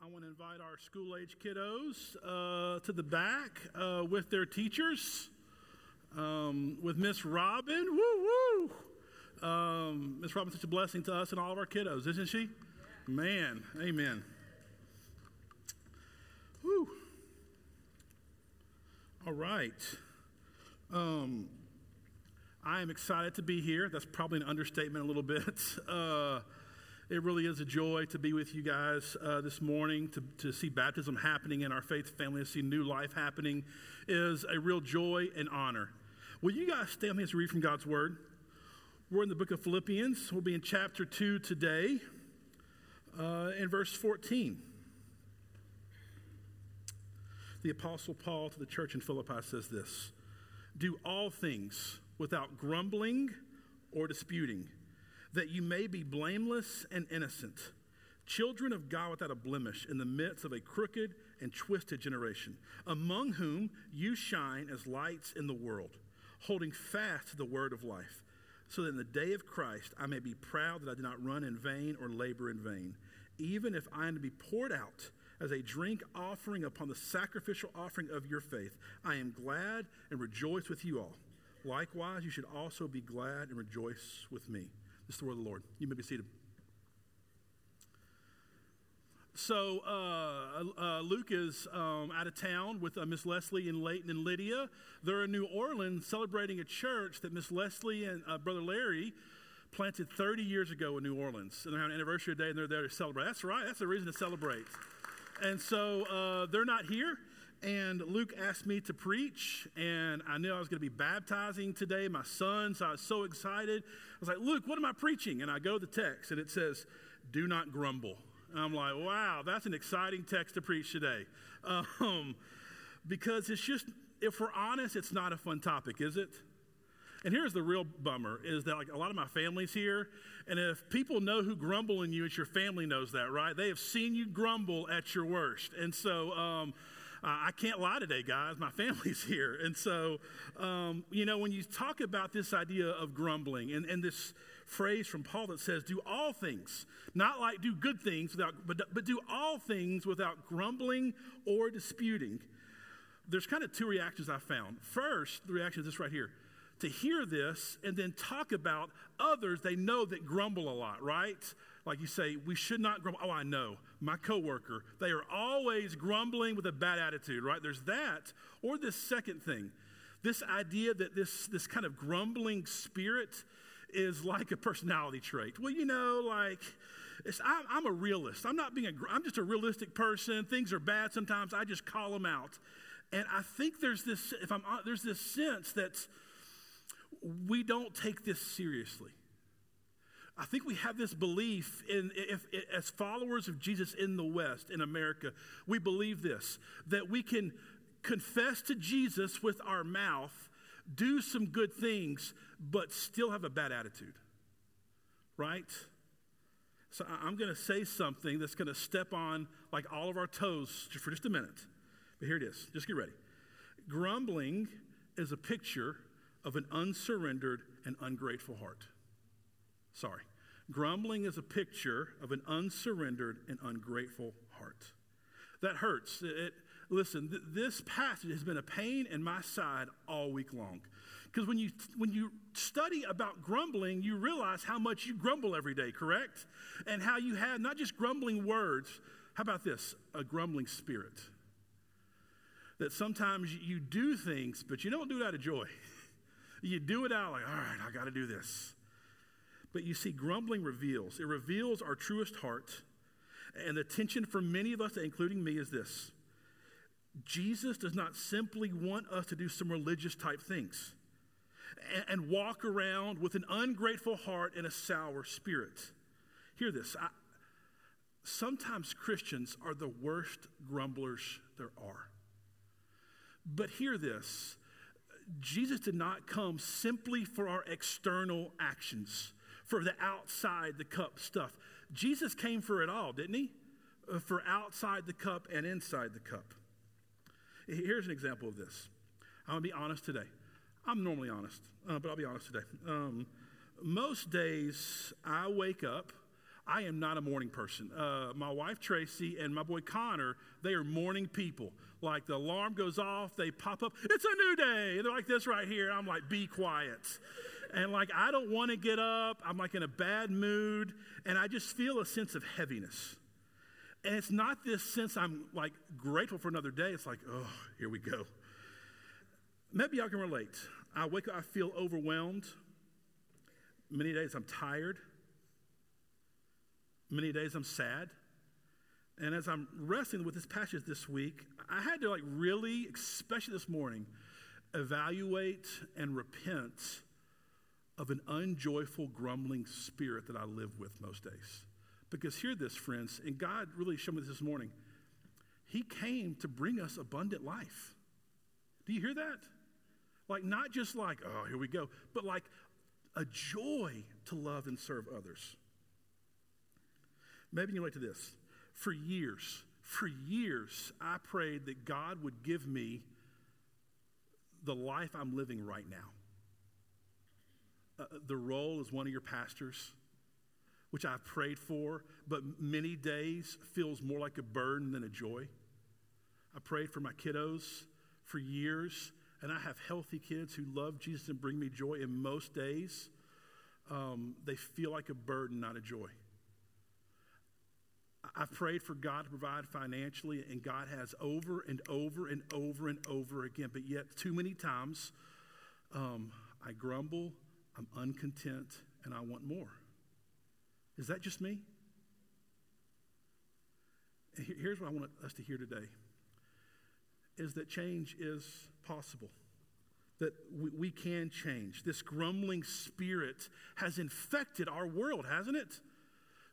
I want to invite our school-age kiddos to the back with their teachers, with Miss Robin. Woo, woo! Miss Robin's such a blessing to us and all of our kiddos, isn't she? Yeah. Man, amen. Woo! All right. I am excited to be here. That's probably an understatement a little bit. It really is a joy to be with you guys this morning, to see baptism happening in our faith family, to see new life happening is a real joy and honor. Will you guys stand with me as we read from God's Word? We're in the book of Philippians. We'll be in chapter 2 today, in verse 14. The Apostle Paul to the church in Philippi says this: "Do all things without grumbling or disputing, that you may be blameless and innocent, children of God without a blemish, in the midst of a crooked and twisted generation, among whom you shine as lights in the world, holding fast to the word of life, so that in the day of Christ I may be proud that I did not run in vain or labor in vain. Even if I am to be poured out as a drink offering upon the sacrificial offering of your faith, I am glad and rejoice with you all. Likewise, you should also be glad and rejoice with me." This is the word of the Lord. You may be seated. So Luke is out of town with Miss Leslie and Leighton and Lydia. They're in New Orleans celebrating a church that Miss Leslie and Brother Larry planted 30 years ago in New Orleans. And they're having an anniversary day, and they're there to celebrate. That's right. That's a reason to celebrate. And so they're not here. And Luke asked me to preach, and I knew I was going to be baptizing today, my son, so I was so excited. I was like, "Luke, what am I preaching?" And I go to the text, and it says, "Do not grumble." And I'm like, wow, that's an exciting text to preach today. Because it's just, if we're honest, it's not a fun topic, is it? And here's the real bummer, is that like a lot of my family's here, and if people know who grumble in you, it's your family knows that, right? They have seen you grumble at your worst. And so, I can't lie today, guys. My family's here. And so, when you talk about this idea of grumbling and this phrase from Paul that says, do all things, not like do good things, but do all things without grumbling or disputing, there's kind of two reactions I found. First, the reaction is this right here: to hear this and then talk about others they know that grumble a lot, right? Like you say, we should not grumble. Oh, I know. My coworker, they are always grumbling with a bad attitude, right? There's that. Or this second thing, this idea that this kind of grumbling spirit is like a personality trait. Well, I'm a realist. I'm just a realistic person. Things are bad sometimes. I just call them out. And I think there's this sense that we don't take this seriously. I think we have this belief as followers of Jesus in the West, in America, we believe this, that we can confess to Jesus with our mouth, do some good things, but still have a bad attitude, right? So I'm going to say something that's going to step on like all of our toes for just a minute, but here it is. Just get ready. Grumbling is a picture of an unsurrendered and ungrateful heart. Sorry. Grumbling is a picture of an unsurrendered and ungrateful heart. That hurts. This passage has been a pain in my side all week long. Because when you study about grumbling, you realize how much you grumble every day, correct? And how you have not just grumbling words. How about this? A grumbling spirit. That sometimes you do things, but you don't do it out of joy. You do it out like, all right, I got to do this. But you see, grumbling reveals. It reveals our truest heart. And the tension for many of us, including me, is this: Jesus does not simply want us to do some religious type things and walk around with an ungrateful heart and a sour spirit. Hear this. Sometimes Christians are the worst grumblers there are. But hear this. Jesus did not come simply for our external actions, for the outside the cup stuff. Jesus came for it all, didn't he? For outside the cup and inside the cup. Here's an example of this. I'm going to be honest today. I'm normally honest, but I'll be honest today. Most days I wake up, I am not a morning person. My wife, Tracy, and my boy, Connor, they are morning people. Like the alarm goes off, they pop up, it's a new day. And they're like this right here. I'm like, be quiet. And like, I don't want to get up. I'm like in a bad mood. And I just feel a sense of heaviness. And it's not this sense I'm like grateful for another day. It's like, oh, here we go. Maybe y'all can relate. I wake up, I feel overwhelmed. Many days I'm tired. Many days I'm sad. And as I'm wrestling with this passage this week, I had to like really, especially this morning, evaluate and repent of an unjoyful, grumbling spirit that I live with most days. Because hear this, friends, and God really showed me this morning. He came to bring us abundant life. Do you hear that? Like not just like, oh, here we go, but like a joy to love and serve others. Maybe you relate to this. For years, I prayed that God would give me the life I'm living right now. The role as one of your pastors, which I've prayed for, but many days feels more like a burden than a joy. I prayed for my kiddos for years, and I have healthy kids who love Jesus and bring me joy. And most days, they feel like a burden, not a joy. I've prayed for God to provide financially, and God has over and over and over and over again. But yet, too many times, I grumble, I'm uncontent, and I want more. Is that just me? Here's what I want us to hear today, is that change is possible, that we can change. This grumbling spirit has infected our world, hasn't it?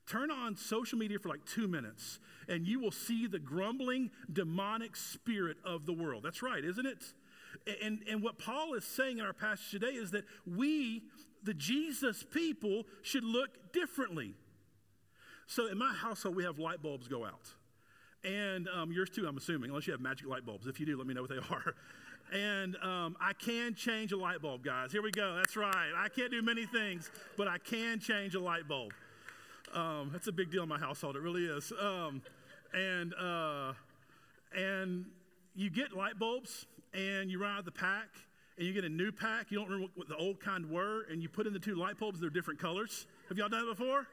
Turn on social media for like 2 minutes, and you will see the grumbling, demonic spirit of the world. That's right, isn't it? And what Paul is saying in our passage today is that we, the Jesus people, should look differently. So in my household, we have light bulbs go out. And yours too, I'm assuming, unless you have magic light bulbs. If you do, let me know what they are. And I can change a light bulb, guys. Here we go. That's right. I can't do many things, but I can change a light bulb. That's a big deal in my household. It really is. And you get light bulbs, and you run out of the pack, and you get a new pack. You don't remember what the old kind were, and you put in the two light bulbs. They're different colors. Have y'all done that before?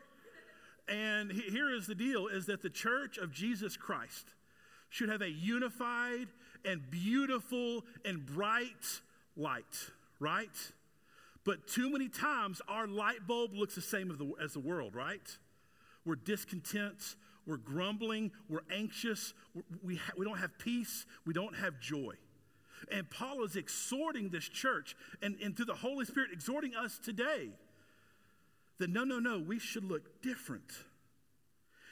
And here is the deal, is that the church of Jesus Christ should have a unified and beautiful and bright light, right? But too many times our light bulb looks the same as the world, right? We're discontent, we're grumbling, we're anxious, we don't have peace, we don't have joy. And Paul is exhorting this church and through the Holy Spirit exhorting us today that no, we should look different.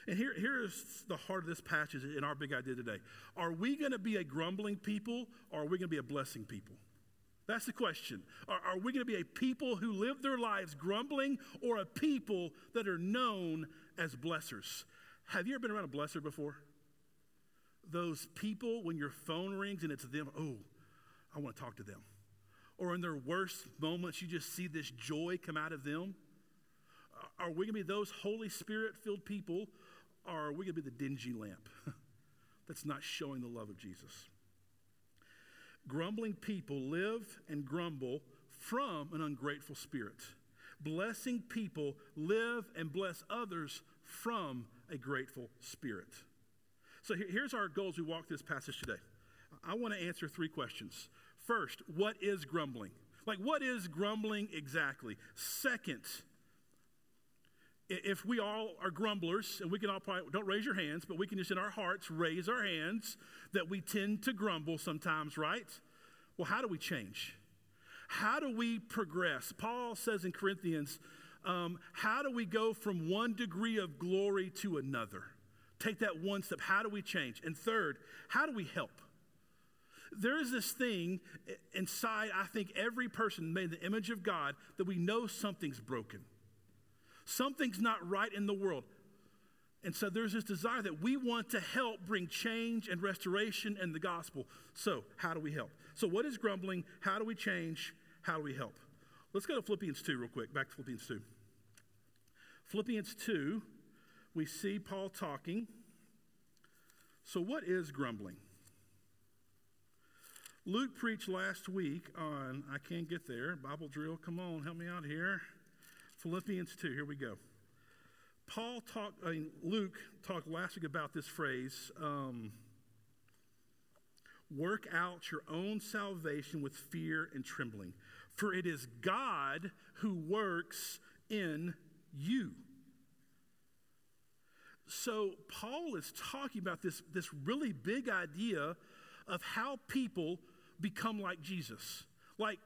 And here is the heart of this passage in our big idea today. Are we going to be a grumbling people, or are we going to be a blessing people? That's the question. Are we going to be a people who live their lives grumbling, or a people that are known as blessers? Have you ever been around a blesser before? Those people, when your phone rings and it's them, oh, I want to talk to them. Or in their worst moments, you just see this joy come out of them. Are we going to be those Holy Spirit-filled people, or are we going to be the dingy lamp that's not showing the love of Jesus? Grumbling people live and grumble from an ungrateful spirit. Blessing people live and bless others from a grateful spirit. So here's our goals we walk through this passage today. I want to answer 3 questions. First, what is grumbling? Like, what is grumbling exactly? Second, if we all are grumblers, and we can all probably, don't raise your hands, but we can just in our hearts raise our hands that we tend to grumble sometimes, right? Well, how do we change? How do we progress? Paul says in Corinthians, how do we go from one degree of glory to another? Take that one step. How do we change? And third, how do we help? There is this thing inside, I think, every person made in the image of God that we know something's broken. Something's not right in the world. And so there's this desire that we want to help bring change and restoration and the gospel. So how do we help? So what is grumbling? How do we change? How do we help? Let's go to Philippians 2 real quick. Back to Philippians 2. Philippians 2, we see Paul talking. So what is grumbling? Luke preached last week on, I can't get there, Bible drill, come on, help me out here. Philippians 2, here we go. Luke talked last week about this phrase, work out your own salvation with fear and trembling, for it is God who works in you. So Paul is talking about this really big idea of how people become like Jesus. Like,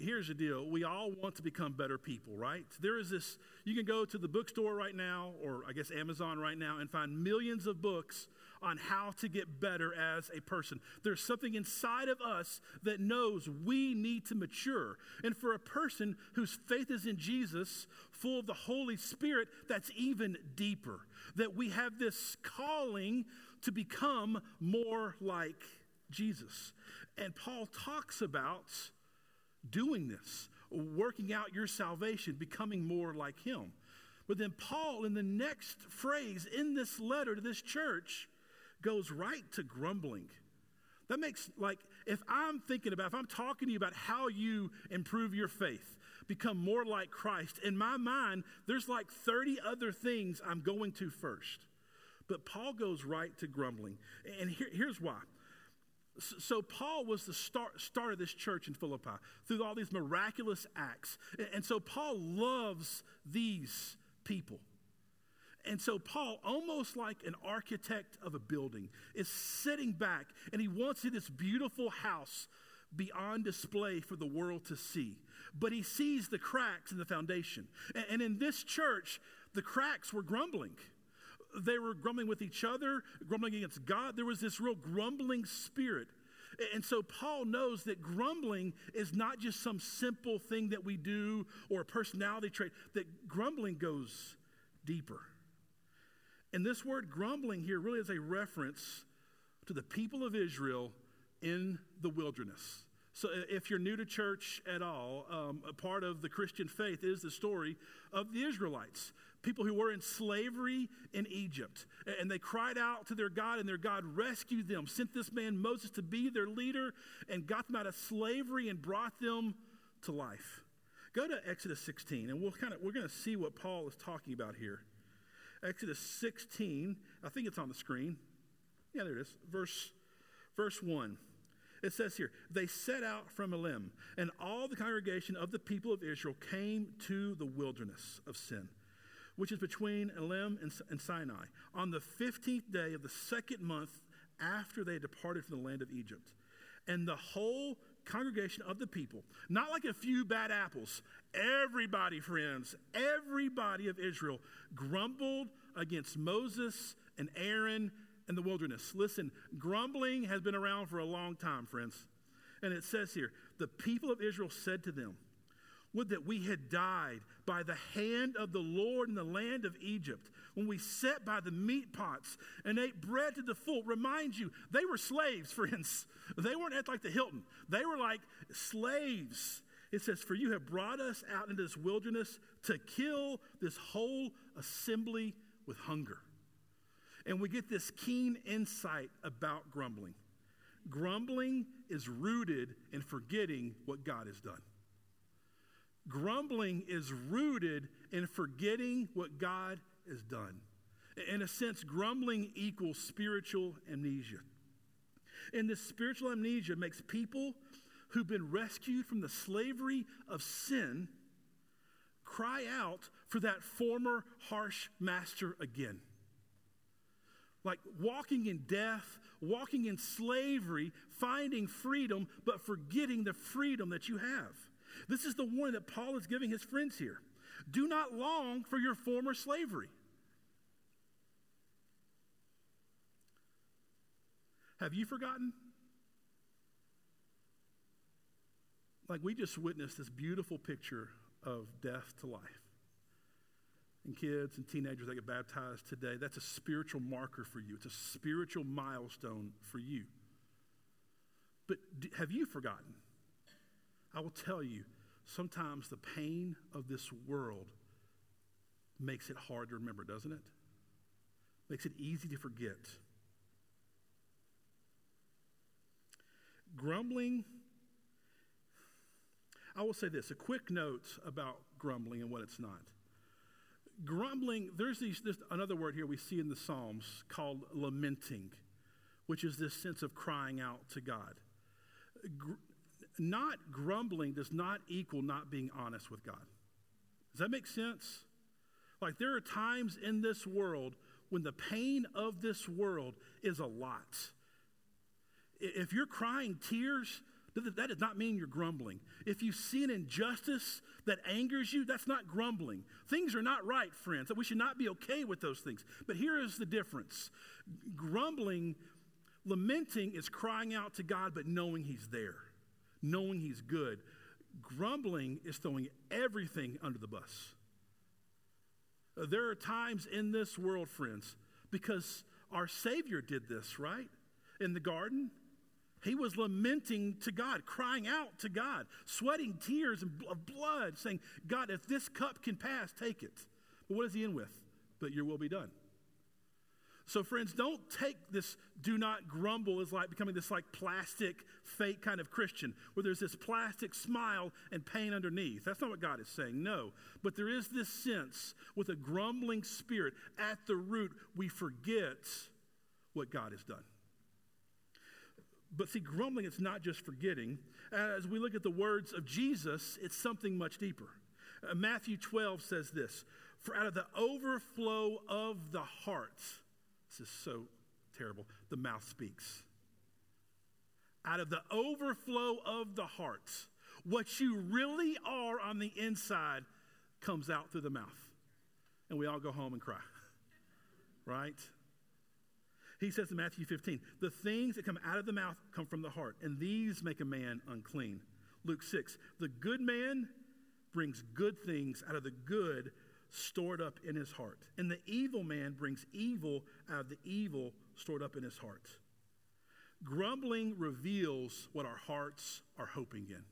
here's the deal. We all want to become better people, right? There is this, you can go to the bookstore right now, or I guess Amazon right now, and find millions of books on how to get better as a person. There's something inside of us that knows we need to mature. And for a person whose faith is in Jesus, full of the Holy Spirit, that's even deeper. That we have this calling to become more like Jesus. And Paul talks about doing this, working out your salvation, becoming more like him. But then Paul, in the next phrase in this letter to this church, goes right to grumbling. That makes, like, if I'm talking to you about how you improve your faith, become more like Christ, in my mind, there's like 30 other things I'm going to first. But Paul goes right to grumbling. And here's why. So Paul was the start of this church in Philippi through all these miraculous acts. And so Paul loves these people. And so Paul, almost like an architect of a building, is sitting back and he wants to see this beautiful house beyond display for the world to see. But he sees the cracks in the foundation. And in this church, the cracks were grumbling. They were grumbling with each other, grumbling against God. There was this real grumbling spirit. And so Paul knows that grumbling is not just some simple thing that we do or a personality trait, that grumbling goes deeper. And this word grumbling here really is a reference to the people of Israel in the wilderness. So if you're new to church at all, a part of the Christian faith is the story of the Israelites, people who were in slavery in Egypt. And they cried out to their God, and their God rescued them, sent this man Moses to be their leader, and got them out of slavery and brought them to life. Go to Exodus 16, and we're going to see what Paul is talking about here. Exodus 16, I think it's on the screen. Yeah, there it is. Verse 1. It says here, they set out from Elim, and all the congregation of the people of Israel came to the wilderness of Sin, which is between Elim and Sinai, on the 15th day of the second month after they had departed from the land of Egypt. And the whole congregation of the people, not like a few bad apples, everybody of Israel grumbled against Moses and Aaron in the wilderness. Listen, grumbling has been around for a long time, friends. And it says here, the people of Israel said to them, would that we had died by the hand of the Lord in the land of Egypt, when we sat by the meat pots and ate bread to the full. Remind you, they were slaves, friends. They weren't at like the Hilton. They were like slaves. It says, for you have brought us out into this wilderness to kill this whole assembly with hunger. And we get this keen insight about grumbling. Grumbling is rooted in forgetting what God has done. Grumbling is rooted in forgetting what God has done. In a sense, grumbling equals spiritual amnesia. And this spiritual amnesia makes people who've been rescued from the slavery of sin cry out for that former harsh master again. Like walking in death, walking in slavery, finding freedom, but forgetting the freedom that you have. This is the warning that Paul is giving his friends here. Do not long for your former slavery. Have you forgotten? Like we just witnessed this beautiful picture of death to life. And kids and teenagers that get baptized today, that's a spiritual marker for you. It's a spiritual milestone for you. But have you forgotten? I will tell you, sometimes the pain of this world makes it hard to remember, doesn't it? makes it easy to forget. Grumbling, I will say this, a quick note about grumbling and what it's not. Grumbling, there's another word here we see in the Psalms called lamenting, which is this sense of crying out to God. Not grumbling does not equal not being honest with God. Does that make sense? Like there are times in this world when the pain of this world is a lot. If you're crying tears, that does not mean you're grumbling. If you see an injustice that angers you, that's not grumbling. Things are not right, friends. We should not be okay with those things. But here is the difference. Grumbling, lamenting is crying out to God, but knowing he's there, knowing he's good. Grumbling is throwing everything under the bus. There are times in this world, friends, because our Savior did this, right? In the garden, he was lamenting to God, crying out to God, sweating tears of blood, saying, God, if this cup can pass, take it. But what does he end with? But your will be done. So friends, don't take this do not grumble as like becoming this like plastic, fake kind of Christian where there's this plastic smile and pain underneath. That's not what God is saying, no. But there is this sense with a grumbling spirit at the root, we forget what God has done. But see, grumbling, it's not just forgetting. As we look at the words of Jesus, it's something much deeper. Matthew 12 says this, for out of the overflow of the heart, this is so terrible, the mouth speaks. Out of the overflow of the heart, what you really are on the inside comes out through the mouth. And we all go home and cry, right? He says in Matthew 15, the things that come out of the mouth come from the heart, and these make a man unclean. Luke 6, the good man brings good things out of the good stored up in his heart, and the evil man brings evil out of the evil stored up in his heart. Grumbling reveals what our hearts are hoping in.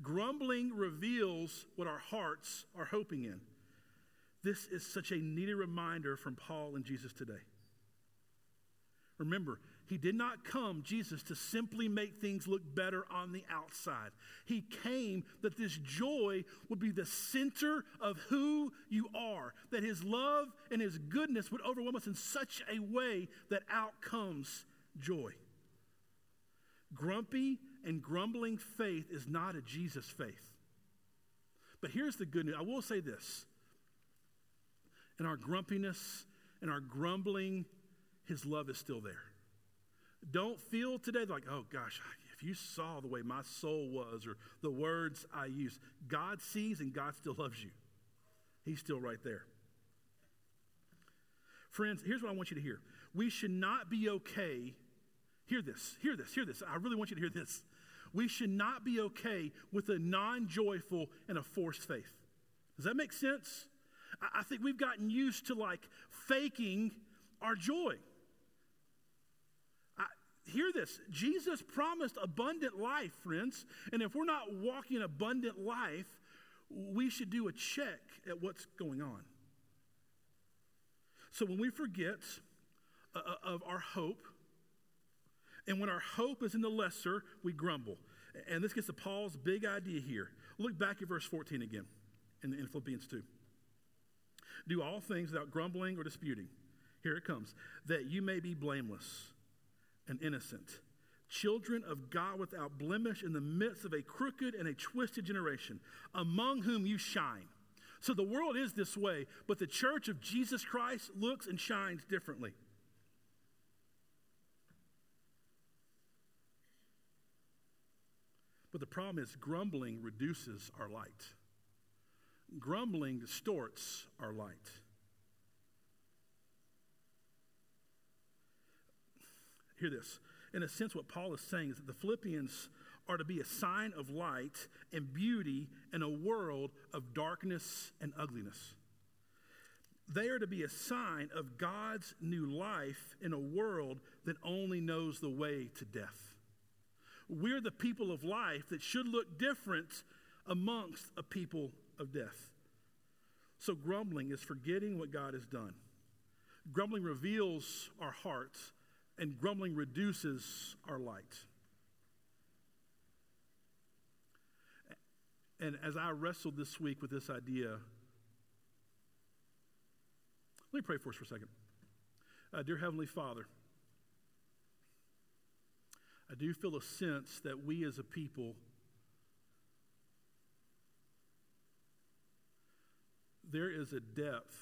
Grumbling reveals what our hearts are hoping in. This is such a needed reminder from Paul and Jesus today. Remember, he did not come, Jesus, to simply make things look better on the outside. He came that this joy would be the center of who you are, that his love and his goodness would overwhelm us in such a way that out comes joy. Grumpy and grumbling faith is not a Jesus faith. But here's the good news. I will say this. In our grumpiness, in our grumbling, his love is still there. Don't feel today like, oh gosh, if you saw the way my soul was or the words I used. God sees and God still loves you. He's still right there. Friends, here's what I want you to hear. We should not be okay. Hear this. I really want you to hear this. We should not be okay with a non-joyful and a forced faith. Does that make sense? I think we've gotten used to like faking our joy. Hear this. Jesus promised abundant life, friends. And if we're not walking an abundant life, we should do a check at what's going on. So when we forget of our hope, and when our hope is in the lesser, we grumble. And this gets to Paul's big idea here. Look back at verse 14 again in Philippians 2. Do all things without grumbling or disputing. Here it comes. That you may be blameless and innocent, children of God without blemish in the midst of a crooked and a twisted generation, among whom you shine. So the world is this way, but the church of Jesus Christ looks and shines differently. But the problem is grumbling reduces our light. Grumbling distorts our light. Hear this. In a sense, what Paul is saying is that the Philippians are to be a sign of light and beauty in a world of darkness and ugliness. They are to be a sign of God's new life in a world that only knows the way to death. We're the people of life that should look different amongst a people of death. So grumbling is forgetting what God has done. Grumbling reveals our heart, and grumbling reduces our light. And as I wrestled this week with this idea, let me pray for us for a second. Dear Heavenly Father, I do feel a sense that we as a people, there is a depth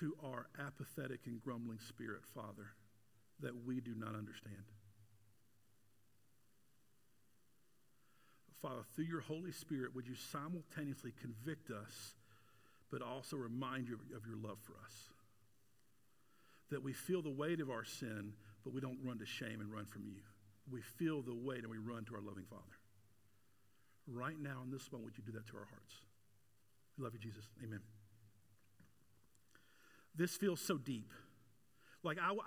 to our apathetic and grumbling spirit, Father, that we do not understand. Father, through your Holy Spirit, would you simultaneously convict us, but also remind you of your love for us? That we feel the weight of our sin, but we don't run to shame and run from you. We feel the weight and we run to our loving Father. Right now, in this moment, would you do that to our hearts? We love you, Jesus. Amen. This feels so deep. Like, I'm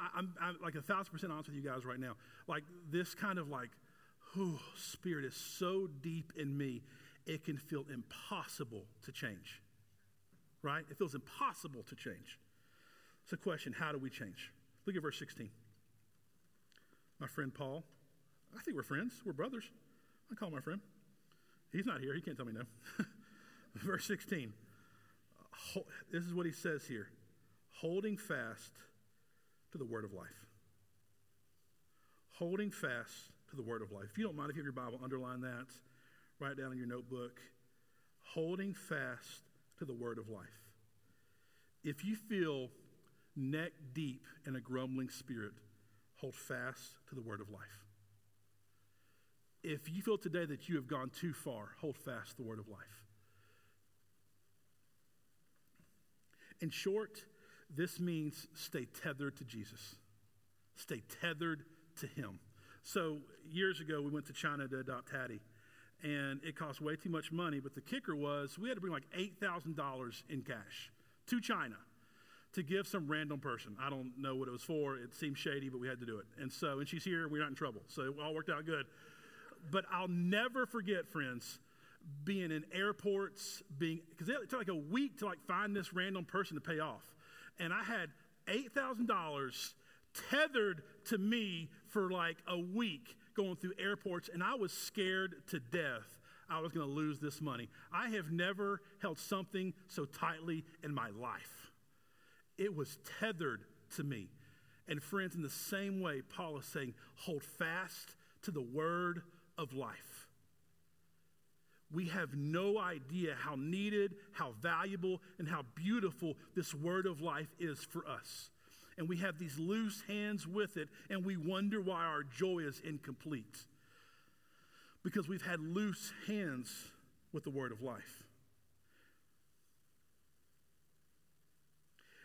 like 1,000% honest with you guys right now. Like, this kind of like, oh, spirit is so deep in me, it can feel impossible to change, right? It feels impossible to change. So question, how do we change? Look at verse 16. My friend Paul, I think we're friends, we're brothers. I call him my friend. He's not here, he can't tell me no. Verse 16, this is what he says here. Holding fast to the word of life. Holding fast to the word of life. If you don't mind, if you have your Bible, underline that. Write down in your notebook. Holding fast to the word of life. If you feel neck deep in a grumbling spirit, hold fast to the word of life. If you feel today that you have gone too far, hold fast to the word of life. In short, this means stay tethered to Jesus. Stay tethered to him. So years ago, we went to China to adopt Hattie, and it cost way too much money, but the kicker was we had to bring like $8,000 in cash to China to give some random person. I don't know what it was for. It seemed shady, but we had to do it. And she's here. We're not in trouble. So it all worked out good. But I'll never forget, friends, being in airports, because it took like a week to like find this random person to pay off. And I had $8,000 tethered to me for like a week going through airports, and I was scared to death I was going to lose this money. I have never held something so tightly in my life. It was tethered to me. And friends, in the same way, Paul is saying, hold fast to the word of life. We have no idea how needed, how valuable, and how beautiful this word of life is for us. And we have these loose hands with it, and we wonder why our joy is incomplete. Because we've had loose hands with the word of life.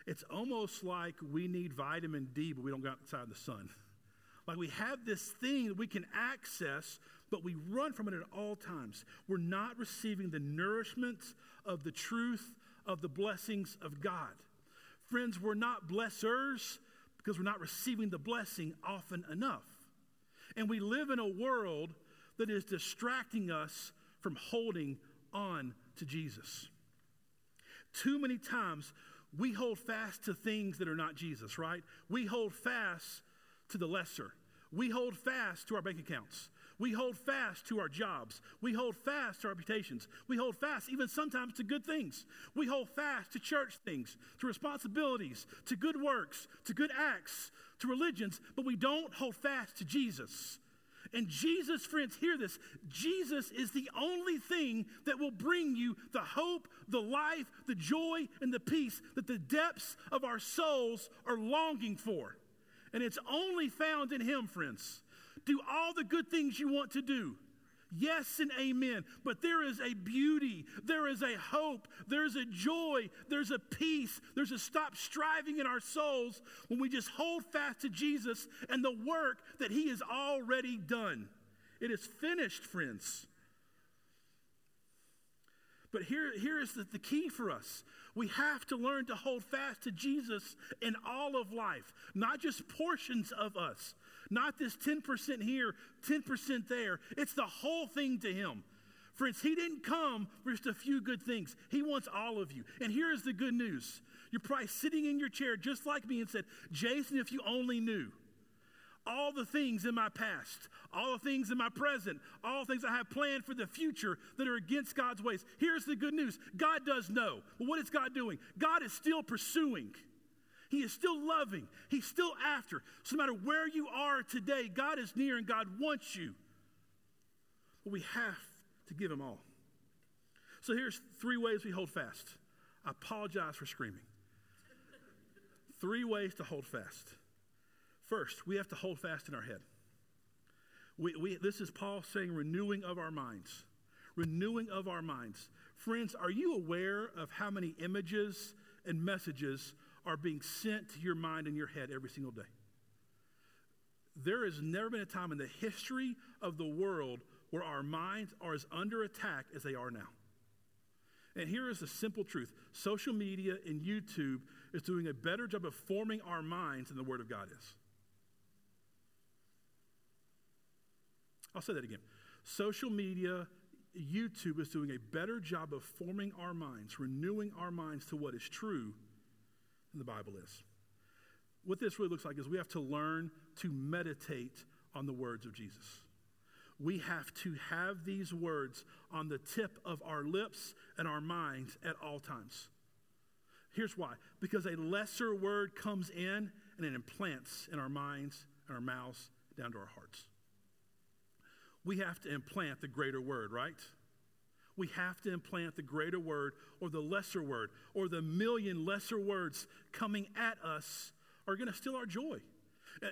It's almost like we need vitamin D, but we don't go outside the sun. Like we have this thing that we can access, but we run from it at all times. We're not receiving the nourishment of the truth of the blessings of God. Friends, we're not blessers because we're not receiving the blessing often enough. And we live in a world that is distracting us from holding on to Jesus. Too many times we hold fast to things that are not Jesus, right? We hold fast to the lesser. We hold fast to our bank accounts. We hold fast to our jobs. We hold fast to our reputations. We hold fast even sometimes to good things. We hold fast to church things, to responsibilities, to good works, to good acts, to religions, but we don't hold fast to Jesus. And Jesus, friends, hear this. Jesus is the only thing that will bring you the hope, the life, the joy, and the peace that the depths of our souls are longing for. And it's only found in him, friends. Do all the good things you want to do. Yes and amen. But there is a beauty. There is a hope. There's a joy. There's a peace. There's a stop striving in our souls when we just hold fast to Jesus and the work that he has already done. It is finished, friends. But here is the key for us. We have to learn to hold fast to Jesus in all of life, not just portions of us, not this 10% here, 10% there. It's the whole thing to him. Friends, he didn't come for just a few good things. He wants all of you. And here is the good news. You're probably sitting in your chair just like me and said, Jason, if you only knew all the things in my past, all the things in my present, all the things I have planned for the future that are against God's ways. Here's the good news. God does know. Well, what is God doing? God is still pursuing. He is still loving. He's still after. So no matter where you are today, God is near and God wants you. But we have to give him all. So here's 3 ways we hold fast. I apologize for screaming. 3 ways to hold fast. First, we have to hold fast in our head. This is Paul saying renewing of our minds. Renewing of our minds. Friends, are you aware of how many images and messages are being sent to your mind and your head every single day? There has never been a time in the history of the world where our minds are as under attack as they are now. And here is the simple truth. Social media and YouTube is doing a better job of forming our minds than the Word of God is. I'll say that again. Social media, YouTube is doing a better job of forming our minds, renewing our minds to what is true than the Bible is. What this really looks like is we have to learn to meditate on the words of Jesus. We have to have these words on the tip of our lips and our minds at all times. Here's why. Because a lesser word comes in and it implants in our minds and our mouths down to our hearts. We have to implant the greater word, right? We have to implant the greater word or the lesser word or the million lesser words coming at us are going to steal our joy.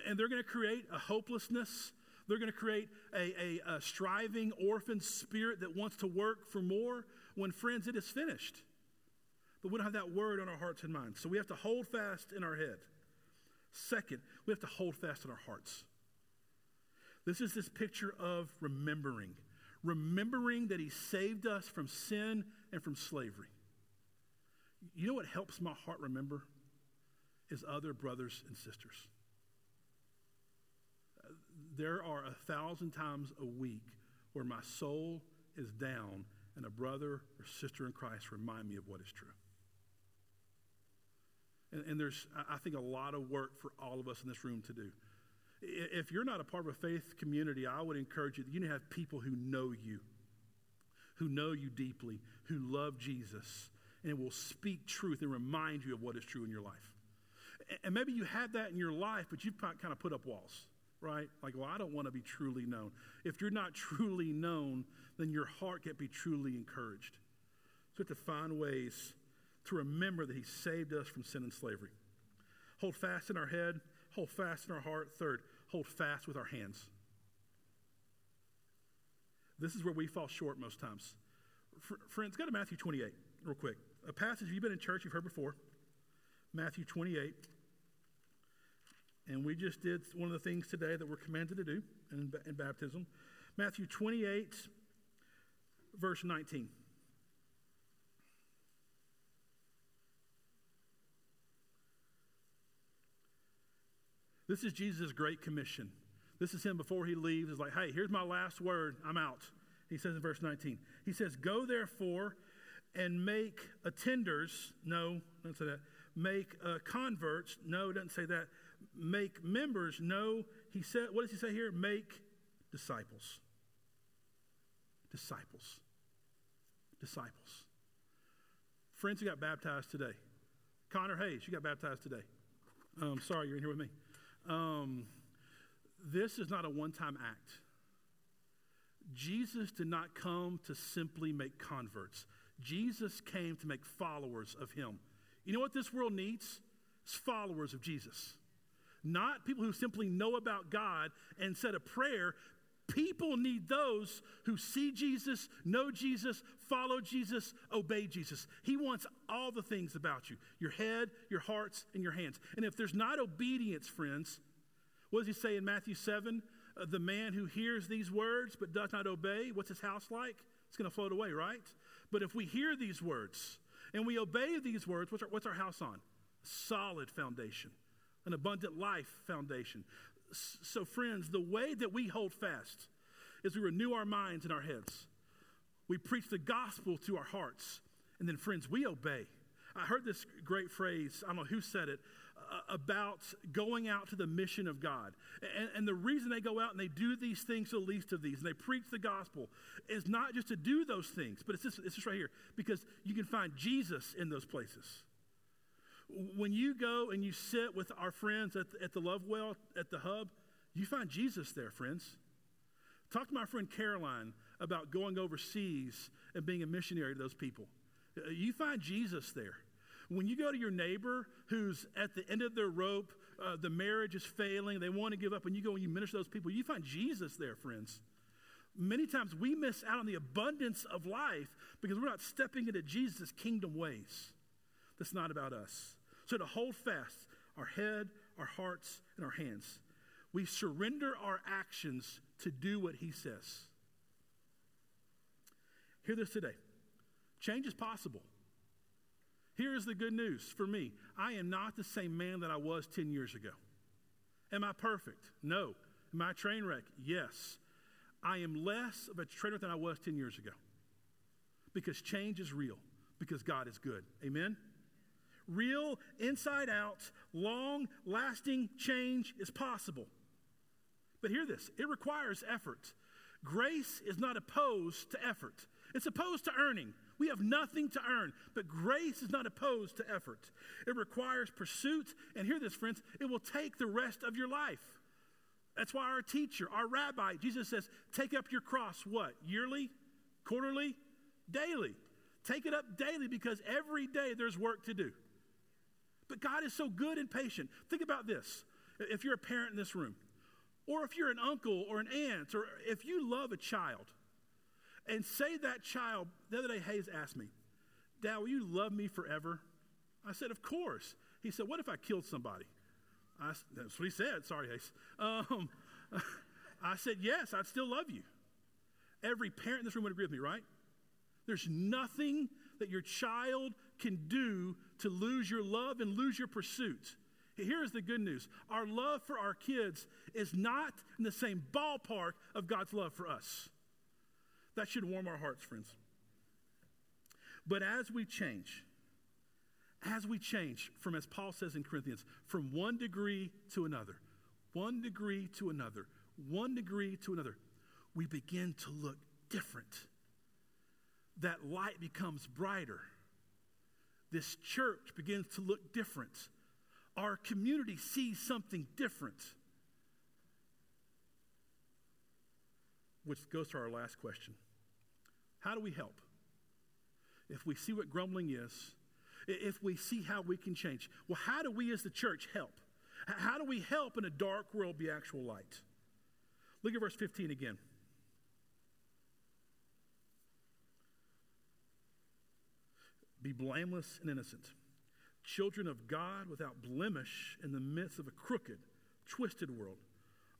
And they're going to create a hopelessness. They're going to create a striving orphan spirit that wants to work for more when, friends, it is finished. But we don't have that word on our hearts and minds. So we have to hold fast in our head. Second, we have to hold fast in our hearts. This is this picture of remembering. Remembering that he saved us from sin and from slavery. You know what helps my heart remember? Is other brothers and sisters. There are 1,000 times a week where my soul is down and a brother or sister in Christ remind me of what is true. And there's, I think, a lot of work for all of us in this room to do. If you're not a part of a faith community, I would encourage you that you need to have people who know you deeply, who love Jesus, and will speak truth and remind you of what is true in your life. And maybe you have that in your life, but you've kind of put up walls. Right? Like, well, I don't want to be truly known. If you're not truly known, then your heart can't be truly encouraged. So we have to find ways to remember that he saved us from sin and slavery. Hold fast in our head. Hold fast in our heart. Third, hold fast with our hands. This is where we fall short most times. Friends, go to Matthew 28 real quick. A passage you've been in church, you've heard before. Matthew 28. And we just did one of the things today that we're commanded to do in baptism. Matthew 28, verse 19. This is Jesus' great commission. This is him before he leaves. It's like, hey, here's my last word. I'm out. He says in verse 19. He says, go therefore and make attenders. No, don't say that. Make converts. No, doesn't say that. Make members. No, he said, what does he say here? Make disciples. Disciples. Disciples. Friends who got baptized today. Connor, Hayes, you got baptized today. Sorry, you're in here with me. This is not a one-time act. Jesus did not come to simply make converts. Jesus came to make followers of him. You know what this world needs? It's followers of Jesus. Not people who simply know about God and said a prayer. People need those who see Jesus, know Jesus, follow Jesus, obey Jesus. He wants all the things about you. Your head, your hearts, and your hands. And if there's not obedience, friends, what does he say in Matthew 7? The man who hears these words but does not obey, what's his house like? It's going to float away, right? But if we hear these words and we obey these words, what's our house on? Solid foundation. An abundant life foundation. So friends, the way that we hold fast is we renew our minds and our heads. We preach the gospel to our hearts. And then friends, we obey. I heard this great phrase, I don't know who said it, about going out to the mission of God. And the reason they go out and they do these things to the least of these, and they preach the gospel, is not just to do those things, but it's just right here, because you can find Jesus in those places. When you go and you sit with our friends at the LoveWell, at the Hub, you find Jesus there, friends. Talk to my friend Caroline about going overseas and being a missionary to those people. You find Jesus there. When you go to your neighbor who's at the end of their rope, the marriage is failing, they want to give up, and you go and you minister to those people, you find Jesus there, friends. Many times we miss out on the abundance of life because we're not stepping into Jesus' kingdom ways. That's not about us. So to hold fast our head, our hearts, and our hands, we surrender our actions to do what he says. Hear this today. Change is possible. Here is the good news for me. I am not the same man that I was 10 years ago. Am I perfect? No. Am I a train wreck? Yes. I am less of a train wreck than I was 10 years ago. Because change is real. Because God is good. Amen? Real, inside out, long, lasting change is possible. But hear this. It requires effort. Grace is not opposed to effort. It's opposed to earning. We have nothing to earn, but grace is not opposed to effort. It requires pursuit, and hear this, friends, it will take the rest of your life. That's why our teacher, our rabbi, Jesus says, take up your cross, what? Yearly, quarterly, daily. Take it up daily because every day there's work to do. But God is so good and patient. Think about this. If you're a parent in this room, or if you're an uncle or an aunt, or if you love a child, and say that child, the other day Hayes asked me, Dad, will you love me forever? I said, of course. He said, what if I killed somebody? That's what he said. Sorry, Hayes. I said, yes, I'd still love you. Every parent in this room would agree with me, right? There's nothing that your child can do to lose your love and lose your pursuit. Here's the good news. Our love for our kids is not in the same ballpark of God's love for us. That should warm our hearts, friends. But as we change from, as Paul says in Corinthians, from one degree to another, one degree to another, one degree to another, we begin to look different. That light becomes brighter. This church begins to look different. Our community sees something different. Which goes to our last question. How do we help? If we see what grumbling is, if we see how we can change, well, how do we as the church help? How do we help in a dark world be actual light? Look at verse 15 again. Be blameless and innocent, children of God without blemish in the midst of a crooked, twisted world,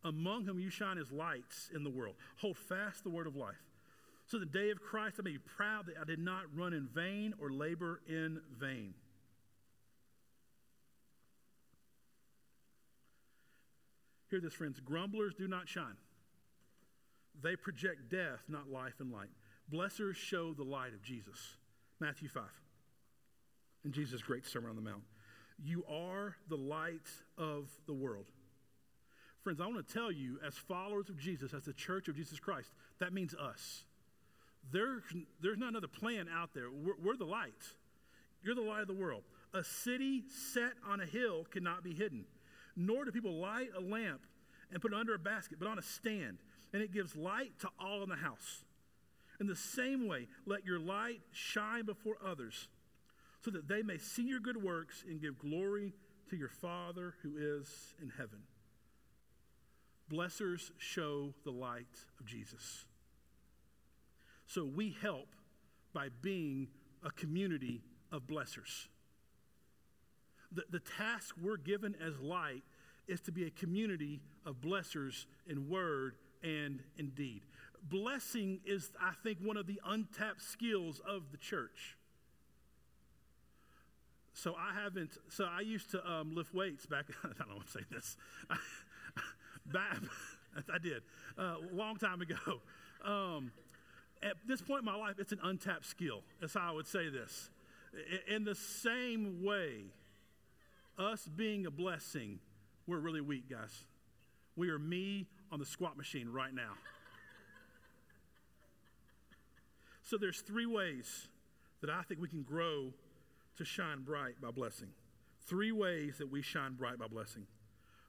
among whom you shine as lights in the world. Hold fast the word of life. So the day of Christ I may be proud that I did not run in vain or labor in vain. Hear this, friends. Grumblers do not shine. They project death, not life and light. Blessers show the light of Jesus. Matthew 5. In Jesus' great Sermon on the Mount. You are the light of the world. Friends, I want to tell you, as followers of Jesus, as the church of Jesus Christ, that means us. There's not another plan out there. We're the light. You're the light of the world. A city set on a hill cannot be hidden, nor do people light a lamp and put it under a basket, but on a stand, and it gives light to all in the house. In the same way, let your light shine before others, so that they may see your good works and give glory to your Father who is in heaven. Blessers show the light of Jesus. So we help by being a community of blessers. The task we're given as light is to be a community of blessers in word and in deed. Blessing is, I think, one of the untapped skills of the church. I used to lift weights back, I don't know what I'm saying this. I did a long time ago. At this point in my life, it's an untapped skill. That's how I would say this. In the same way, us being a blessing, we're really weak, guys. We are me on the squat machine right now. So there's three ways that I think we can grow to shine bright by blessing. Three ways that we shine bright by blessing.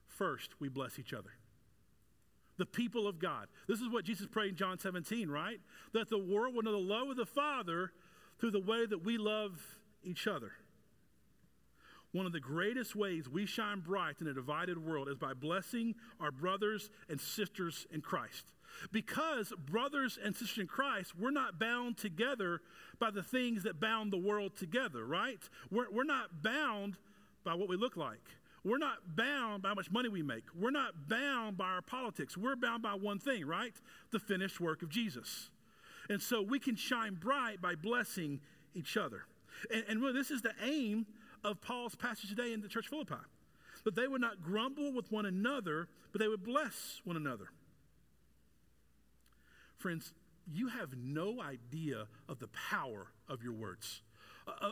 First, we bless each other. The people of God. This is what Jesus prayed in John 17, right? That the world will know the love of the Father through the way that we love each other. One of the greatest ways we shine bright in a divided world is by blessing our brothers and sisters in Christ. Because brothers and sisters in Christ, we're not bound together by the things that bound the world together, right? We're not bound by what we look like. We're not bound by how much money we make. We're not bound by our politics. We're bound by one thing, right? The finished work of Jesus. And so we can shine bright by blessing each other. And really, this is the aim of Paul's passage today in the church Philippi, that they would not grumble with one another, but they would bless one another. Friends, you have no idea of the power of your words,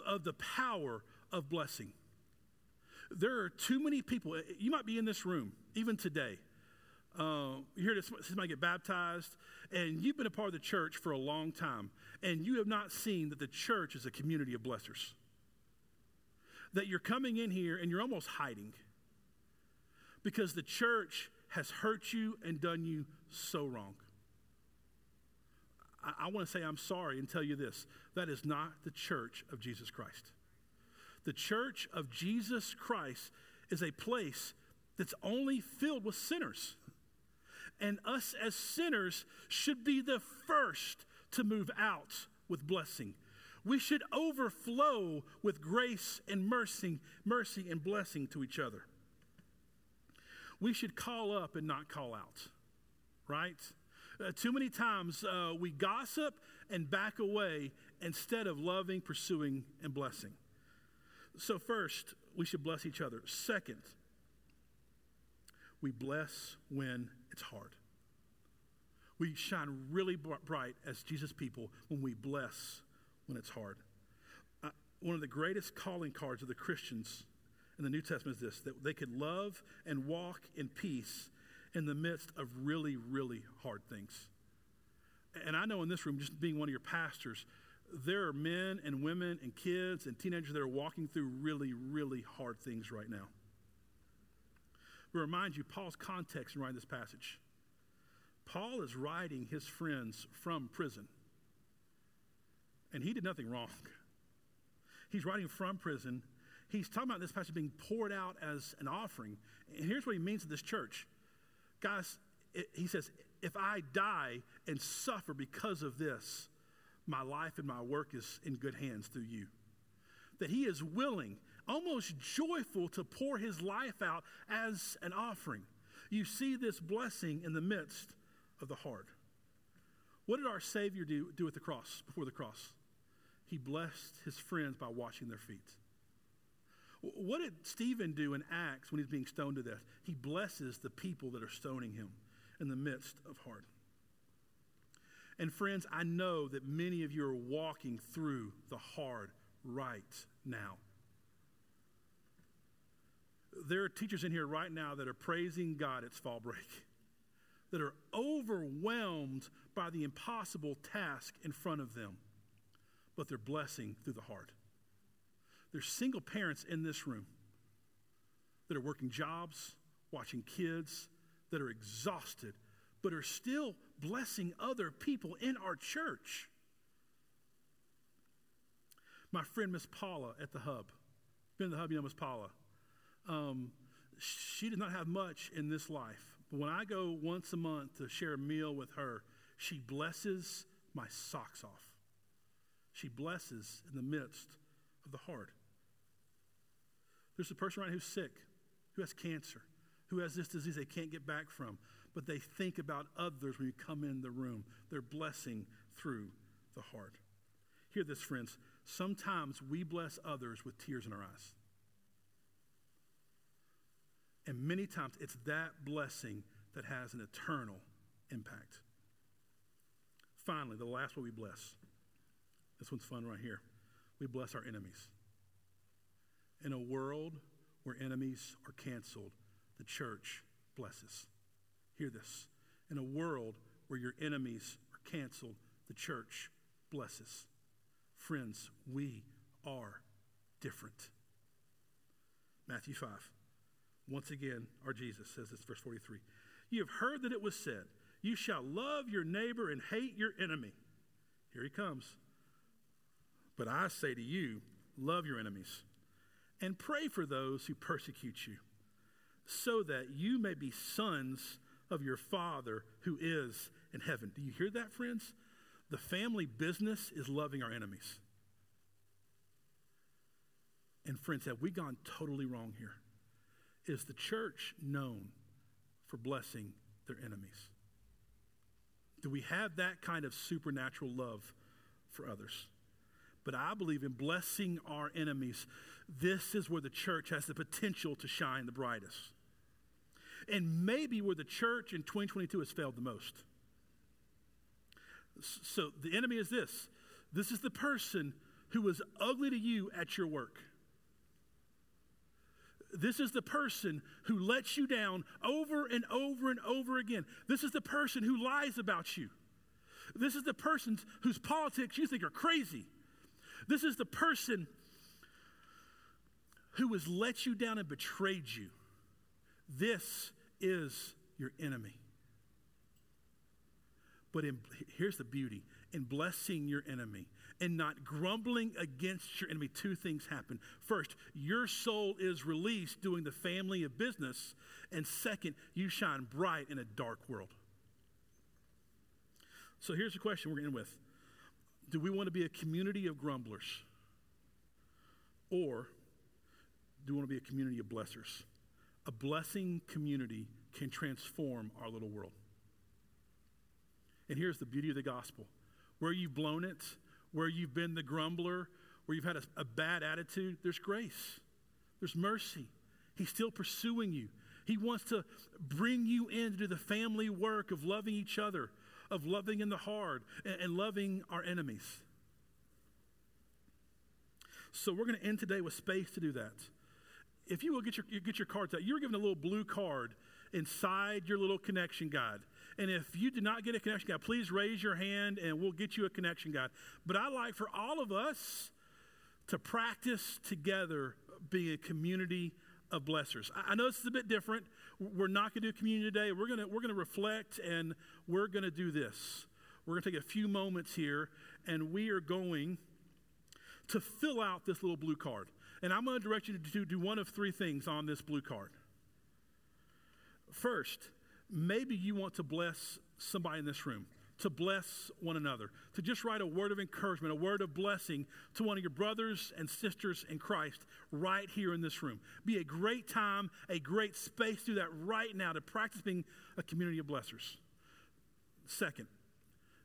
of the power of blessing. There are too many people. You might be in this room, even today. You hear somebody get baptized, and you've been a part of the church for a long time, and you have not seen that the church is a community of blessers. That you're coming in here and you're almost hiding because the church has hurt you and done you so wrong. I want to say I'm sorry and tell you this. That is not the church of Jesus Christ. The church of Jesus Christ is a place that's only filled with sinners. And us as sinners should be the first to move out with blessing. We should overflow with grace and mercy and blessing to each other. We should call up and not call out, right? Too many times we gossip and back away instead of loving, pursuing, and blessing. So first, we should bless each other. Second, we bless when it's hard. We shine really bright as Jesus people when we bless when it's hard. One of the greatest calling cards of the Christians in the New Testament is this, that they could love and walk in peace in the midst of really, really hard things. And I know in this room, just being one of your pastors, there are men and women and kids and teenagers that are walking through really, really hard things right now. We remind you Paul's context in writing this passage. Paul is writing his friends from prison. And he did nothing wrong. He's writing from prison. He's talking about this passage being poured out as an offering. And here's what he means to this church. Guys, he says, if I die and suffer because of this, my life and my work is in good hands through you. That he is willing, almost joyful, to pour his life out as an offering. You see this blessing in the midst of the hard. What did our Savior do at the cross, before the cross? He blessed his friends by washing their feet. What did Stephen do in Acts when he's being stoned to death? He blesses the people that are stoning him in the midst of hard. And friends, I know that many of you are walking through the hard right now. There are teachers in here right now that are praising God it's fall break, that are overwhelmed by the impossible task in front of them, but they're blessing through the hard. There's single parents in this room that are working jobs, watching kids, that are exhausted, but are still blessing other people in our church. My friend, Miss Paula at the Hub, been in the Hub, you know Miss Paula. She did not have much in this life, but when I go once a month to share a meal with her, she blesses my socks off. She blesses in the midst of the hard. There's a person right now who's sick, who has cancer, who has this disease they can't get back from, but they think about others when you come in the room. They're blessing through the hard. Hear this, friends. Sometimes we bless others with tears in our eyes. And many times it's that blessing that has an eternal impact. Finally, the last way we bless. This one's fun right here. we bless our enemies. In a world where enemies are canceled, the church blesses. Hear this. In a world where your enemies are canceled, the church blesses. Friends, we are different. Matthew 5. Once again, our Jesus says this, verse 43. You have heard that it was said, you shall love your neighbor and hate your enemy. Here he comes. But I say to you, love your enemies and pray for those who persecute you, so that you may be sons of your Father who is in heaven. Do you hear that, friends? The family business is loving our enemies. And friends, have we gone totally wrong here? Is the church known for blessing their enemies? Do we have that kind of supernatural love for others? But I believe in blessing our enemies. This is where the church has the potential to shine the brightest. And maybe where the church in 2022 has failed the most. So the enemy is this. This is the person who was ugly to you at your work. This is the person who lets you down over and over and over again. This is the person who lies about you. This is the person whose politics you think are crazy. This is the person who has let you down and betrayed you. This is your enemy. But here's the beauty. In blessing your enemy and not grumbling against your enemy, two things happen. First, your soul is released doing the family of business. And second, you shine bright in a dark world. So here's the question we're going to end with. Do we want to be a community of grumblers? Or do we want to be a community of blessers? A blessing community can transform our little world. And here's the beauty of the gospel. Where you've blown it, where you've been the grumbler, where you've had a bad attitude, there's grace. There's mercy. He's still pursuing you. He wants to bring you into the family work of loving each other, of loving in the hard, and loving our enemies. So we're going to end today with space to do that. If you will get your cards out, you're given a little blue card inside your little connection guide. And if you did not get a connection guide, please raise your hand and we'll get you a connection guide. But I'd like for all of us to practice together being a community of blessers. I know this is a bit different. We're not going to do communion today. We're going to reflect, and we're going to do this. We're going to take a few moments here, and we are going to fill out this little blue card. And I'm going to direct you to do one of three things on this blue card. First, maybe you want to bless somebody in this room, to bless one another, to just write a word of encouragement, a word of blessing to one of your brothers and sisters in Christ right here in this room. Be a great time, a great space to do that right now, to practice being a community of blessers. Second,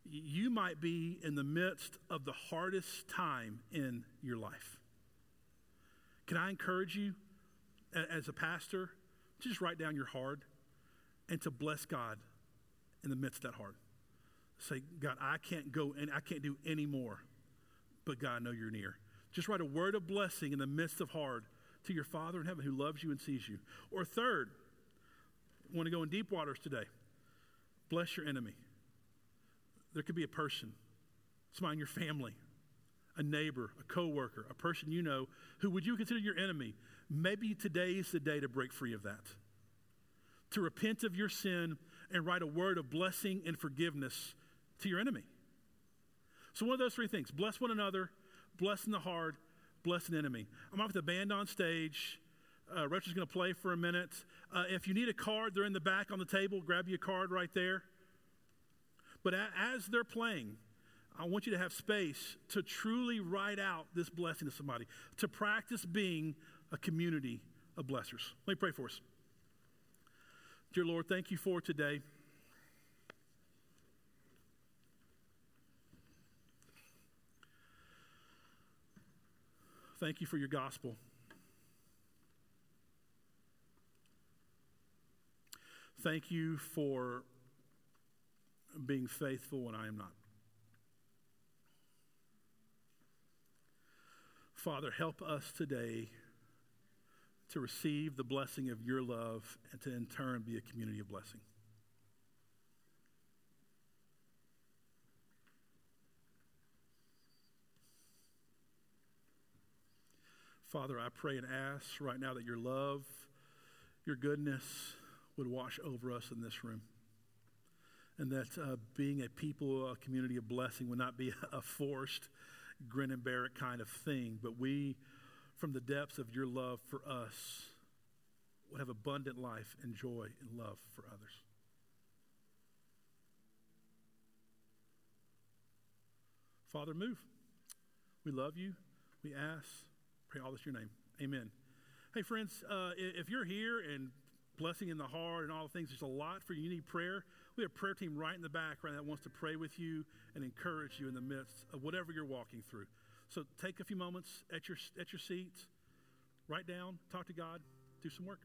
you might be in the midst of the hardest time in your life. Can I encourage you as a pastor to just write down your hard and to bless God in the midst of that hard? Say, God, I can't go and I can't do any more, but God, I know you're near. Just write a word of blessing in the midst of hard to your Father in heaven who loves you and sees you. Or third, want to go in deep waters today. Bless your enemy. There could be a person, somebody in your family, a neighbor, a coworker, a person you know who would you consider your enemy? Maybe today's the day to break free of that, to repent of your sin and write a word of blessing and forgiveness to your enemy. So one of those three things: bless one another, bless in the hard, bless an enemy. I'm off the band on stage. Rachel's going to play for a minute. If you need a card, they're in the back on the table. Grab you a card right there. But as they're playing, I want you to have space to truly write out this blessing to somebody, to practice being a community of blessers. Let me pray for us. Dear Lord, thank you for today. Thank you for your gospel. Thank you for being faithful when I am not. Father, help us today to receive the blessing of your love and to in turn be a community of blessing. Father, I pray and ask right now that your love, your goodness would wash over us in this room. And that being a people, a community of blessing would not be a forced grin and bear it kind of thing, but we, from the depths of your love for us, would have abundant life and joy and love for others. Father, move. We love you. We ask. Pray all this in your name. Amen. Hey, friends, if you're here and blessing in the heart and all the things, there's a lot for you. You need prayer. We have a prayer team right in the back right now that wants to pray with you and encourage you in the midst of whatever you're walking through. So take a few moments at your seats, write down, talk to God, do some work.